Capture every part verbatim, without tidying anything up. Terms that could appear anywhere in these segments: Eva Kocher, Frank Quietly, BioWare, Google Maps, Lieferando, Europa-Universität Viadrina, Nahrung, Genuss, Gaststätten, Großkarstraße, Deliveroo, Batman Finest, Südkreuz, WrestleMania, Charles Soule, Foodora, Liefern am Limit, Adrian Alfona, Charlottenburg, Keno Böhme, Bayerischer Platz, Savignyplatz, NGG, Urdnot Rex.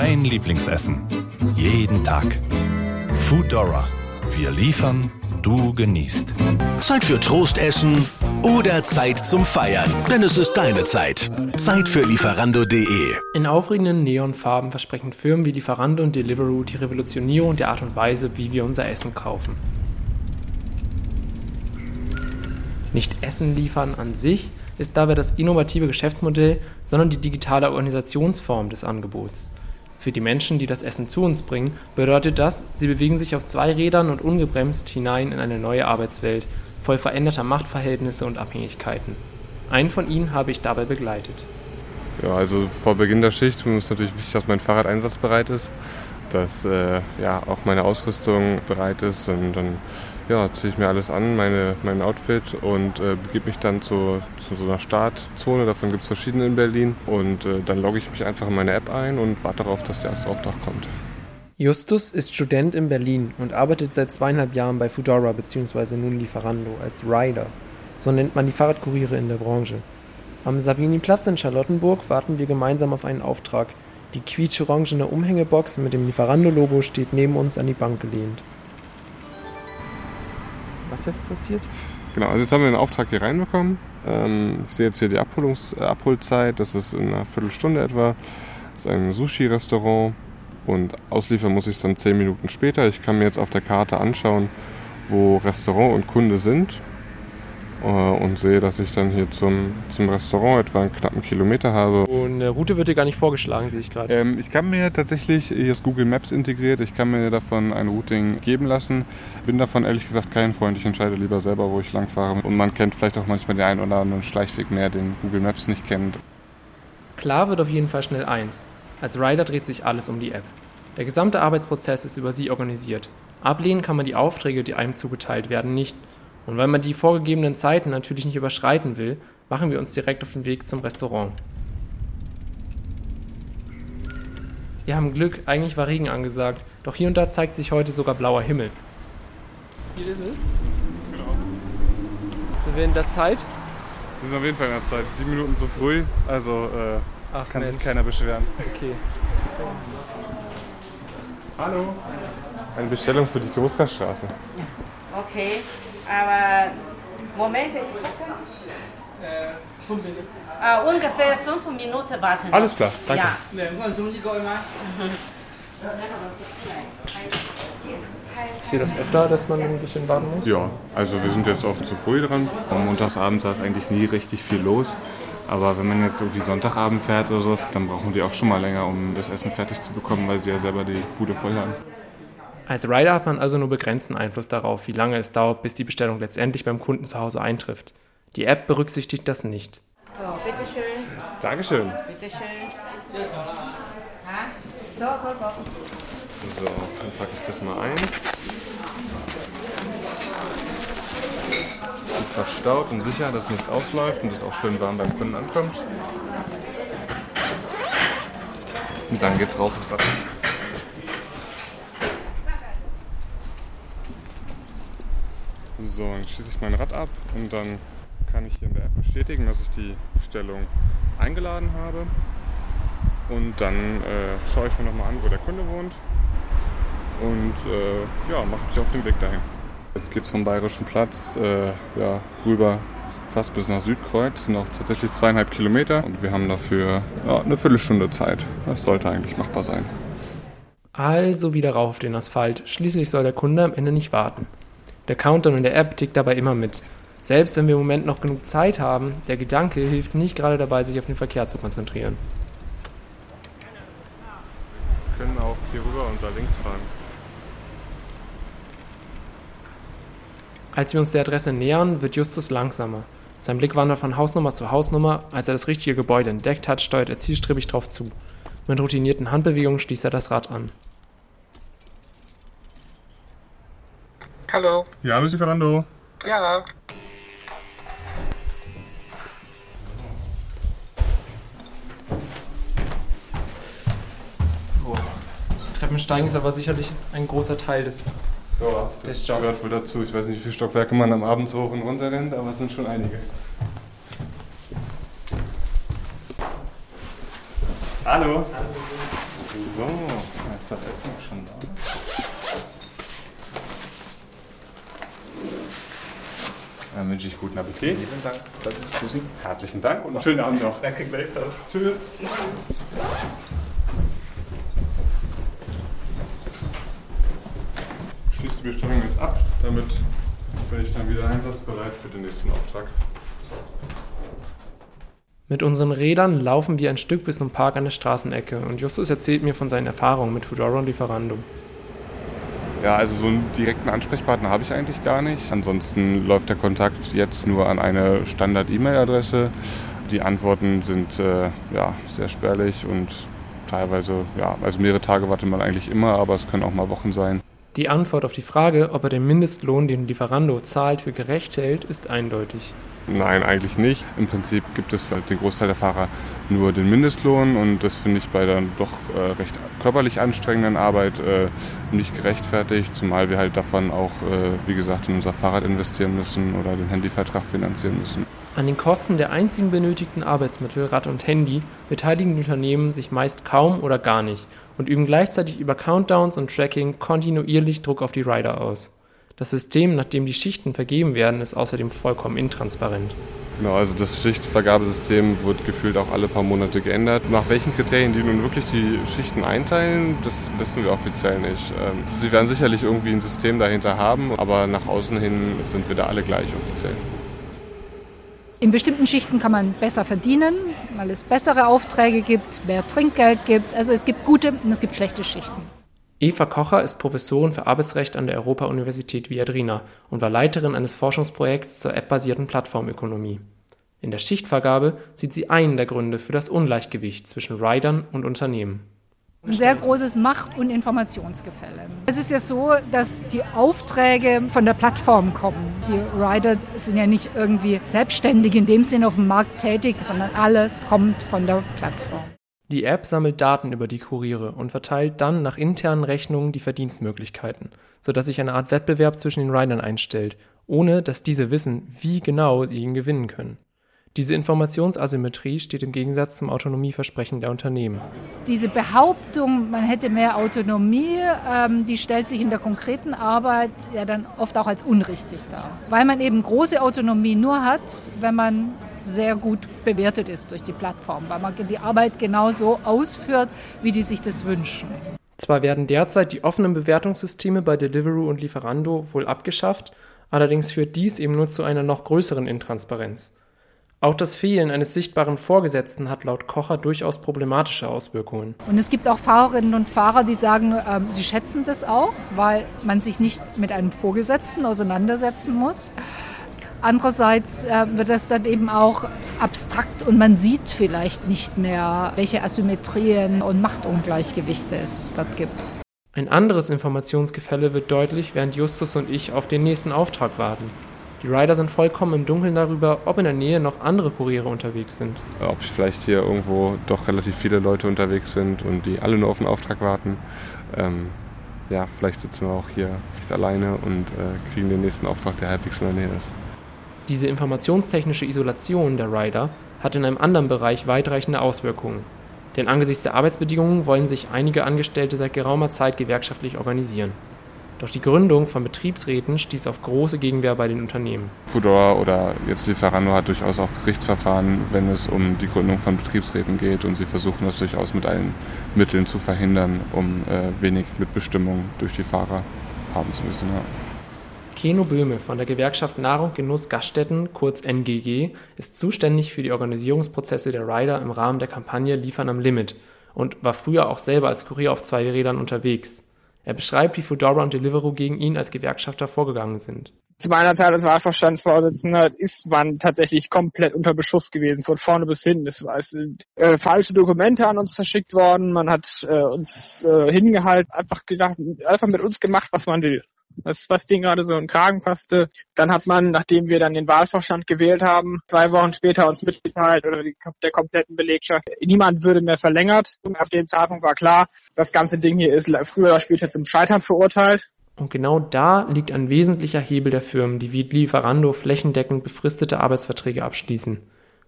Dein Lieblingsessen. Jeden Tag. Foodora. Wir liefern, du genießt. Zeit für Trostessen oder Zeit zum Feiern, denn es ist deine Zeit. Zeit für Lieferando punkt de. In aufregenden Neonfarben versprechen Firmen wie Lieferando und Deliveroo die Revolutionierung der Art und Weise, wie wir unser Essen kaufen. Nicht Essen liefern an sich ist dabei das innovative Geschäftsmodell, sondern die digitale Organisationsform des Angebots. Für die Menschen, die das Essen zu uns bringen, bedeutet das, sie bewegen sich auf zwei Rädern und ungebremst hinein in eine neue Arbeitswelt, voll veränderter Machtverhältnisse und Abhängigkeiten. Einen von ihnen habe ich dabei begleitet. Ja, also vor Beginn der Schicht ist es natürlich wichtig, dass mein Fahrrad einsatzbereit ist, dass äh, ja, auch meine Ausrüstung bereit ist und dann ja, ziehe ich mir alles an, meine, mein Outfit und äh, begebe mich dann zu, zu so einer Startzone, davon gibt es verschiedene in Berlin und äh, dann logge ich mich einfach in meine App ein und warte darauf, dass der erste Auftrag kommt. Justus ist Student in Berlin und arbeitet seit zweieinhalb Jahren bei Foodora bzw. nun Lieferando als Rider, so nennt man die Fahrradkuriere in der Branche. Am Savignyplatz in Charlottenburg warten wir gemeinsam auf einen Auftrag. Die quietschorangene Umhängebox mit dem Lieferando-Logo steht neben uns an die Bank gelehnt. Was jetzt passiert? Genau, also jetzt haben wir den Auftrag hier reinbekommen. Ähm, ich sehe jetzt hier die Abholungs- äh, Abholzeit, das ist in einer Viertelstunde etwa. Das ist ein Sushi-Restaurant und ausliefern muss ich es dann zehn Minuten später. Ich kann mir jetzt auf der Karte anschauen, wo Restaurant und Kunde sind äh, und sehe, dass ich dann hier zum, zum Restaurant etwa einen knappen Kilometer habe. Und eine Route wird dir gar nicht vorgeschlagen, sehe ich gerade. Ähm, ich kann mir tatsächlich, hier ist Google Maps integriert, ich kann mir davon ein Routing geben lassen. Bin davon ehrlich gesagt kein Freund, ich entscheide lieber selber, wo ich langfahre. Und man kennt vielleicht auch manchmal den einen oder anderen Schleichweg mehr, den Google Maps nicht kennt. Klar wird auf jeden Fall schnell eins. Als Rider dreht sich alles um die App. Der gesamte Arbeitsprozess ist über sie organisiert. Ablehnen kann man die Aufträge, die einem zugeteilt werden, nicht. Und weil man die vorgegebenen Zeiten natürlich nicht überschreiten will, machen wir uns direkt auf den Weg zum Restaurant. Wir haben Glück, eigentlich war Regen angesagt, doch hier und da zeigt sich heute sogar blauer Himmel. Wie ist es? Genau. Sind wir in der Zeit? Wir sind auf jeden Fall in der Zeit, sieben Minuten zu früh, also äh, Ach, kann Mensch. sich keiner beschweren. Okay. Hallo. Eine Bestellung für die Großkarstraße. Okay, aber Moment, ich gucke. Äh, fünf Minuten. Ah, ungefähr fünf Minuten warten. Alles klar, danke. Ja. Ist hier das öfter, dass man ein bisschen warten muss? Ja, also wir sind jetzt auch zu früh dran. Am Montagsabend da ist eigentlich nie richtig viel los. Aber wenn man jetzt irgendwie Sonntagabend fährt oder sowas, dann brauchen die auch schon mal länger, um das Essen fertig zu bekommen, weil sie ja selber die Bude voll haben. Als Rider hat man also nur begrenzten Einfluss darauf, wie lange es dauert, bis die Bestellung letztendlich beim Kunden zu Hause eintrifft. Die App berücksichtigt das nicht. So, bitteschön. Dankeschön. Bitteschön. So, so, so. So, dann packe ich das mal ein. Verstaut und sicher, dass nichts ausläuft und es auch schön warm beim Kunden ankommt. Und dann geht's rauf ins Wasser. So, dann schieße ich mein Rad ab und dann kann ich hier in der App bestätigen, dass ich die Bestellung eingeladen habe. Und dann äh, schaue ich mir nochmal an, wo der Kunde wohnt und äh, ja, mache mich auf den Weg dahin. Jetzt geht es vom Bayerischen Platz äh, ja, rüber fast bis nach Südkreuz. Das sind noch tatsächlich zweieinhalb Kilometer und wir haben dafür ja, eine Viertelstunde Zeit. Das sollte eigentlich machbar sein. Also wieder rauf den Asphalt. Schließlich soll der Kunde am Ende nicht warten. Der Countdown in der App tickt dabei immer mit. Selbst wenn wir im Moment noch genug Zeit haben, der Gedanke hilft nicht gerade dabei, sich auf den Verkehr zu konzentrieren. Wir können auch hier rüber und da links fahren. Als wir uns der Adresse nähern, wird Justus langsamer. Sein Blick wandert von Hausnummer zu Hausnummer. Als er das richtige Gebäude entdeckt hat, steuert er zielstrebig drauf zu. Mit routinierten Handbewegungen schließt er das Rad an. Hallo. Ja, hallo Lieferando. Ja. Oh. Treppensteigen ist aber sicherlich ein großer Teil des... Ja, das gehört wohl dazu. Ich weiß nicht, wie viele Stockwerke man am Abend so hoch und runter rennt, aber es sind schon einige. Hallo. Hallo. So, ist das Essen auch schon da? Dann wünsche ich guten Appetit. Vielen Dank. Das ist für Sie. Herzlichen Dank und einen schönen Abend noch. Danke gleichfalls. Tschüss. Ich schließe die Bestellung jetzt ab, damit bin ich dann wieder einsatzbereit für den nächsten Auftrag. Mit unseren Rädern laufen wir ein Stück bis zum Park an der Straßenecke und Justus erzählt mir von seinen Erfahrungen mit Foodora und Lieferando. Ja, also so einen direkten Ansprechpartner habe ich eigentlich gar nicht. Ansonsten läuft der Kontakt jetzt nur an eine Standard-E-Mail-Adresse. Die Antworten sind äh, ja, sehr spärlich und teilweise, ja, also mehrere Tage wartet man eigentlich immer, aber es können auch mal Wochen sein. Die Antwort auf die Frage, ob er den Mindestlohn, den Lieferando zahlt, für gerecht hält, ist eindeutig. Nein, eigentlich nicht. Im Prinzip gibt es für den Großteil der Fahrer nur den Mindestlohn und das finde ich bei der doch äh, recht körperlich anstrengenden Arbeit äh, nicht gerechtfertigt, zumal wir halt davon auch, äh, wie gesagt, in unser Fahrrad investieren müssen oder den Handyvertrag finanzieren müssen. An den Kosten der einzigen benötigten Arbeitsmittel, Rad und Handy, beteiligen die Unternehmen sich meist kaum oder gar nicht und üben gleichzeitig über Countdowns und Tracking kontinuierlich Druck auf die Rider aus. Das System, nach dem die Schichten vergeben werden, ist außerdem vollkommen intransparent. Genau, also das Schichtvergabesystem wird gefühlt auch alle paar Monate geändert. Nach welchen Kriterien die nun wirklich die Schichten einteilen, das wissen wir offiziell nicht. Sie werden sicherlich irgendwie ein System dahinter haben, aber nach außen hin sind wir da alle gleich offiziell. In bestimmten Schichten kann man besser verdienen, weil es bessere Aufträge gibt, mehr Trinkgeld gibt. Also es gibt gute und es gibt schlechte Schichten. Eva Kocher ist Professorin für Arbeitsrecht an der Europa-Universität Viadrina und war Leiterin eines Forschungsprojekts zur appbasierten Plattformökonomie. In der Schichtvergabe sieht sie einen der Gründe für das Ungleichgewicht zwischen Ridern und Unternehmen. Ein sehr großes Macht- und Informationsgefälle. Es ist ja so, dass die Aufträge von der Plattform kommen. Die Rider sind ja nicht irgendwie selbstständig in dem Sinne auf dem Markt tätig, sondern alles kommt von der Plattform. Die App sammelt Daten über die Kuriere und verteilt dann nach internen Rechnungen die Verdienstmöglichkeiten, sodass sich eine Art Wettbewerb zwischen den Ridern einstellt, ohne dass diese wissen, wie genau sie ihn gewinnen können. Diese Informationsasymmetrie steht im Gegensatz zum Autonomieversprechen der Unternehmen. Diese Behauptung, man hätte mehr Autonomie, ähm, die stellt sich in der konkreten Arbeit ja dann oft auch als unrichtig dar. Weil man eben große Autonomie nur hat, wenn man sehr gut bewertet ist durch die Plattform, weil man die Arbeit genau so ausführt, wie die sich das wünschen. Zwar werden derzeit die offenen Bewertungssysteme bei Deliveroo und Lieferando wohl abgeschafft, allerdings führt dies eben nur zu einer noch größeren Intransparenz. Auch das Fehlen eines sichtbaren Vorgesetzten hat laut Kocher durchaus problematische Auswirkungen. Und es gibt auch Fahrerinnen und Fahrer, die sagen, äh, sie schätzen das auch, weil man sich nicht mit einem Vorgesetzten auseinandersetzen muss. Andererseits äh, wird das dann eben auch abstrakt und man sieht vielleicht nicht mehr, welche Asymmetrien und Machtungleichgewichte es dort gibt. Ein anderes Informationsgefälle wird deutlich, während Justus und ich auf den nächsten Auftrag warten. Die Rider sind vollkommen im Dunkeln darüber, ob in der Nähe noch andere Kuriere unterwegs sind. Ob vielleicht hier irgendwo doch relativ viele Leute unterwegs sind und die alle nur auf den Auftrag warten. Ähm, ja, vielleicht sitzen wir auch hier recht alleine und äh, kriegen den nächsten Auftrag, der halbwegs in der Nähe ist. Diese informationstechnische Isolation der Rider hat in einem anderen Bereich weitreichende Auswirkungen. Denn angesichts der Arbeitsbedingungen wollen sich einige Angestellte seit geraumer Zeit gewerkschaftlich organisieren. Doch die Gründung von Betriebsräten stieß auf große Gegenwehr bei den Unternehmen. Foodora oder jetzt Lieferando hat durchaus auch Gerichtsverfahren, wenn es um die Gründung von Betriebsräten geht. Und sie versuchen das durchaus mit allen Mitteln zu verhindern, um äh, wenig Mitbestimmung durch die Fahrer haben zu müssen. Ja. Keno Böhme von der Gewerkschaft Nahrung, Genuss, Gaststätten, kurz N G G, ist zuständig für die Organisierungsprozesse der Rider im Rahmen der Kampagne Liefern am Limit und war früher auch selber als Kurier auf zwei Rädern unterwegs. Er beschreibt, wie Foodora und Deliveroo gegen ihn als Gewerkschafter vorgegangen sind. Zu meiner Zeit als Wahlvorstandsvorsitzender ist man tatsächlich komplett unter Beschuss gewesen, von vorne bis hinten. Es sind äh, falsche Dokumente an uns verschickt worden, man hat äh, uns äh, hingehalten, einfach gedacht, einfach mit uns gemacht, was man will. Das, was denen gerade so in den Kragen passte. Dann hat man, nachdem wir dann den Wahlvorstand gewählt haben, zwei Wochen später uns mitgeteilt oder die, der kompletten Belegschaft, niemand würde mehr verlängert. Und ab dem Zeitpunkt war klar, das ganze Ding hier ist früher oder später zum Scheitern verurteilt. Und genau da liegt ein wesentlicher Hebel der Firmen, die wie Lieferando flächendeckend befristete Arbeitsverträge abschließen.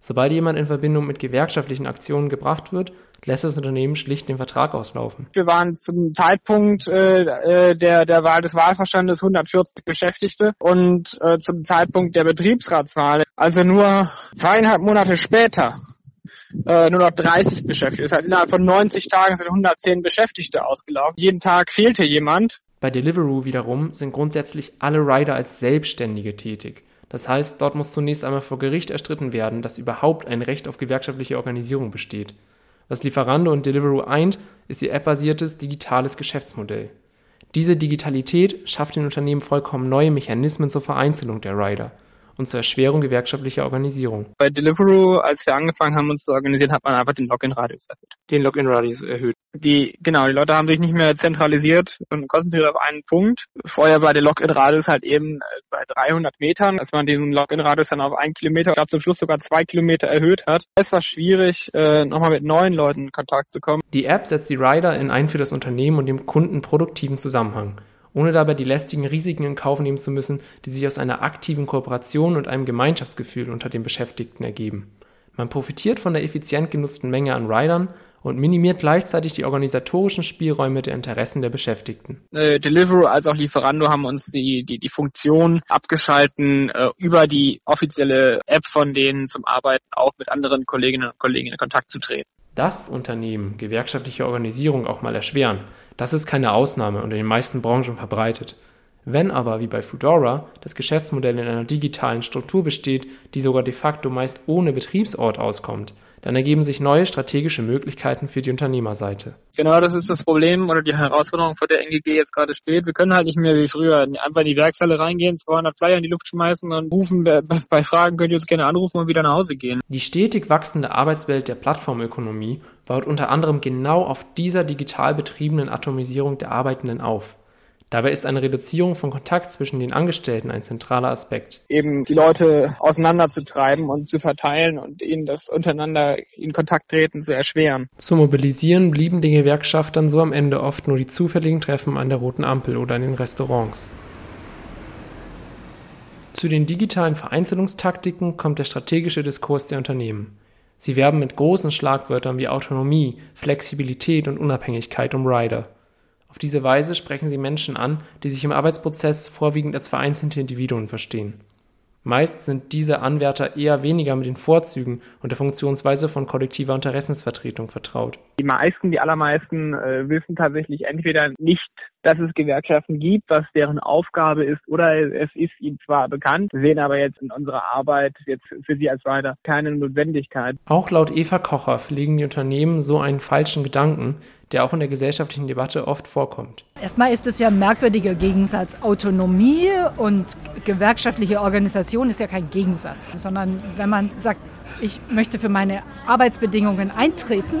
Sobald jemand in Verbindung mit gewerkschaftlichen Aktionen gebracht wird, lässt das Unternehmen schlicht den Vertrag auslaufen. Wir waren zum Zeitpunkt äh, der, der Wahl des Wahlverstandes hundertvierzig Beschäftigte und äh, zum Zeitpunkt der Betriebsratswahl, also nur zweieinhalb Monate später, Äh, nur noch dreißig Beschäftigte. Das heißt, innerhalb von neunzig Tagen sind hundertzehn Beschäftigte ausgelaufen. Jeden Tag fehlte jemand. Bei Deliveroo wiederum sind grundsätzlich alle Rider als Selbstständige tätig. Das heißt, dort muss zunächst einmal vor Gericht erstritten werden, dass überhaupt ein Recht auf gewerkschaftliche Organisierung besteht. Was Lieferando und Deliveroo eint, ist ihr app-basiertes digitales Geschäftsmodell. Diese Digitalität schafft den Unternehmen vollkommen neue Mechanismen zur Vereinzelung der Rider und zur Erschwerung gewerkschaftlicher Organisierung. Bei Deliveroo, als wir angefangen haben, uns zu organisieren, hat man einfach den Login-Radius erhöht. Den Login-Radius erhöht. Die, genau, die Leute haben sich nicht mehr zentralisiert und konzentriert auf einen Punkt. Vorher war der Login-Radius halt eben bei dreihundert Metern. Als man diesen Login-Radius dann auf einen Kilometer, ich glaube zum Schluss sogar zwei Kilometer erhöht hat, es war schwierig, nochmal mit neuen Leuten in Kontakt zu kommen. Die App setzt die Rider in einen für das Unternehmen und dem Kunden produktiven Zusammenhang, ohne dabei die lästigen Risiken in Kauf nehmen zu müssen, die sich aus einer aktiven Kooperation und einem Gemeinschaftsgefühl unter den Beschäftigten ergeben. Man profitiert von der effizient genutzten Menge an Riders und minimiert gleichzeitig die organisatorischen Spielräume der Interessen der Beschäftigten. Deliveroo als auch Lieferando haben uns die, die, die Funktion abgeschalten, über die offizielle App von denen zum Arbeiten auch mit anderen Kolleginnen und Kollegen in Kontakt zu treten. Dass Unternehmen gewerkschaftliche Organisierung auch mal erschweren, das ist keine Ausnahme und in den meisten Branchen verbreitet. Wenn aber, wie bei Foodora, das Geschäftsmodell in einer digitalen Struktur besteht, die sogar de facto meist ohne Betriebsort auskommt, dann ergeben sich neue strategische Möglichkeiten für die Unternehmerseite. Genau, das ist das Problem oder die Herausforderung, vor der N G G jetzt gerade steht. Wir können halt nicht mehr wie früher einfach in die Werkshalle reingehen, zweihundert Flyer in die Luft schmeißen und rufen, bei Fragen könnt ihr uns gerne anrufen und wieder nach Hause gehen. Die stetig wachsende Arbeitswelt der Plattformökonomie baut unter anderem genau auf dieser digital betriebenen Atomisierung der Arbeitenden auf. Dabei ist eine Reduzierung von Kontakt zwischen den Angestellten ein zentraler Aspekt. Eben die Leute auseinanderzutreiben und zu verteilen und ihnen das untereinander in Kontakt treten zu erschweren. Zum Mobilisieren blieben den Gewerkschaftern so am Ende oft nur die zufälligen Treffen an der roten Ampel oder in den Restaurants. Zu den digitalen Vereinzelungstaktiken kommt der strategische Diskurs der Unternehmen. Sie werben mit großen Schlagwörtern wie Autonomie, Flexibilität und Unabhängigkeit um Rider. Auf diese Weise sprechen sie Menschen an, die sich im Arbeitsprozess vorwiegend als vereinzelte Individuen verstehen. Meist sind diese Anwärter eher weniger mit den Vorzügen und der Funktionsweise von kollektiver Interessensvertretung vertraut. Die meisten, die allermeisten äh, wissen tatsächlich entweder nicht, dass es Gewerkschaften gibt, was deren Aufgabe ist, oder es ist ihnen zwar bekannt, sehen aber jetzt in unserer Arbeit jetzt für sie als weiter keine Notwendigkeit. Auch laut Eva Kocher pflegen die Unternehmen so einen falschen Gedanken, der auch in der gesellschaftlichen Debatte oft vorkommt. Erstmal ist es ja ein merkwürdiger Gegensatz. Autonomie und gewerkschaftliche Organisation ist ja kein Gegensatz, sondern wenn man sagt, ich möchte für meine Arbeitsbedingungen eintreten,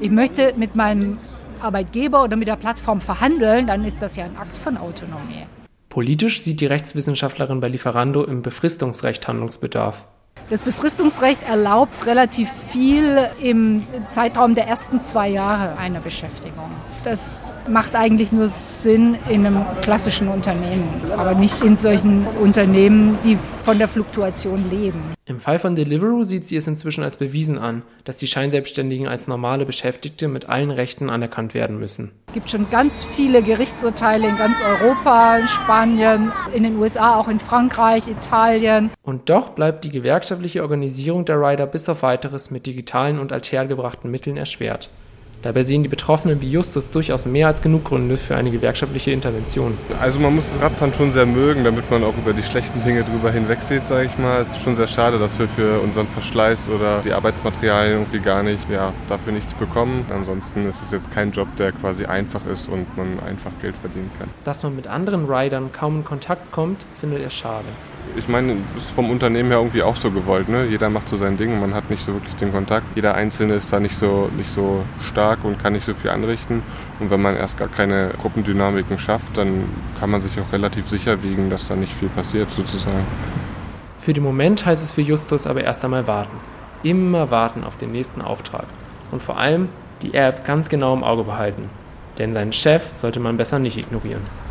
ich möchte mit meinem Arbeitgeber oder mit der Plattform verhandeln, dann ist das ja ein Akt von Autonomie. Politisch sieht die Rechtswissenschaftlerin bei Lieferando im Befristungsrecht Handlungsbedarf. Das Befristungsrecht erlaubt relativ viel im Zeitraum der ersten zwei Jahre einer Beschäftigung. Das macht eigentlich nur Sinn in einem klassischen Unternehmen, aber nicht in solchen Unternehmen, die von der Fluktuation leben. Im Fall von Deliveroo sieht sie es inzwischen als bewiesen an, dass die Scheinselbstständigen als normale Beschäftigte mit allen Rechten anerkannt werden müssen. Es gibt schon ganz viele Gerichtsurteile in ganz Europa, in Spanien, in den U S A, auch in Frankreich, Italien. Und doch bleibt die Gewerkschaft Die Organisierung der Rider bis auf Weiteres mit digitalen und althergebrachten Mitteln erschwert. Dabei sehen die Betroffenen wie Justus durchaus mehr als genug Gründe für eine gewerkschaftliche Intervention. Also man muss das Radfahren schon sehr mögen, damit man auch über die schlechten Dinge drüber hinwegsieht, sage ich mal. Es ist schon sehr schade, dass wir für unseren Verschleiß oder die Arbeitsmaterialien irgendwie gar nicht, ja, dafür nichts bekommen. Ansonsten ist es jetzt kein Job, der quasi einfach ist und man einfach Geld verdienen kann. Dass man mit anderen Ridern kaum in Kontakt kommt, findet er schade. Ich meine, das ist vom Unternehmen her irgendwie auch so gewollt, ne? Jeder macht so sein Ding und man hat nicht so wirklich den Kontakt. Jeder Einzelne ist da nicht so, nicht so stark und kann nicht so viel anrichten. Und wenn man erst gar keine Gruppendynamiken schafft, dann kann man sich auch relativ sicher wiegen, dass da nicht viel passiert sozusagen. Für den Moment heißt es für Justus aber erst einmal warten. Immer warten auf den nächsten Auftrag. Und vor allem die App ganz genau im Auge behalten. Denn seinen Chef sollte man besser nicht ignorieren.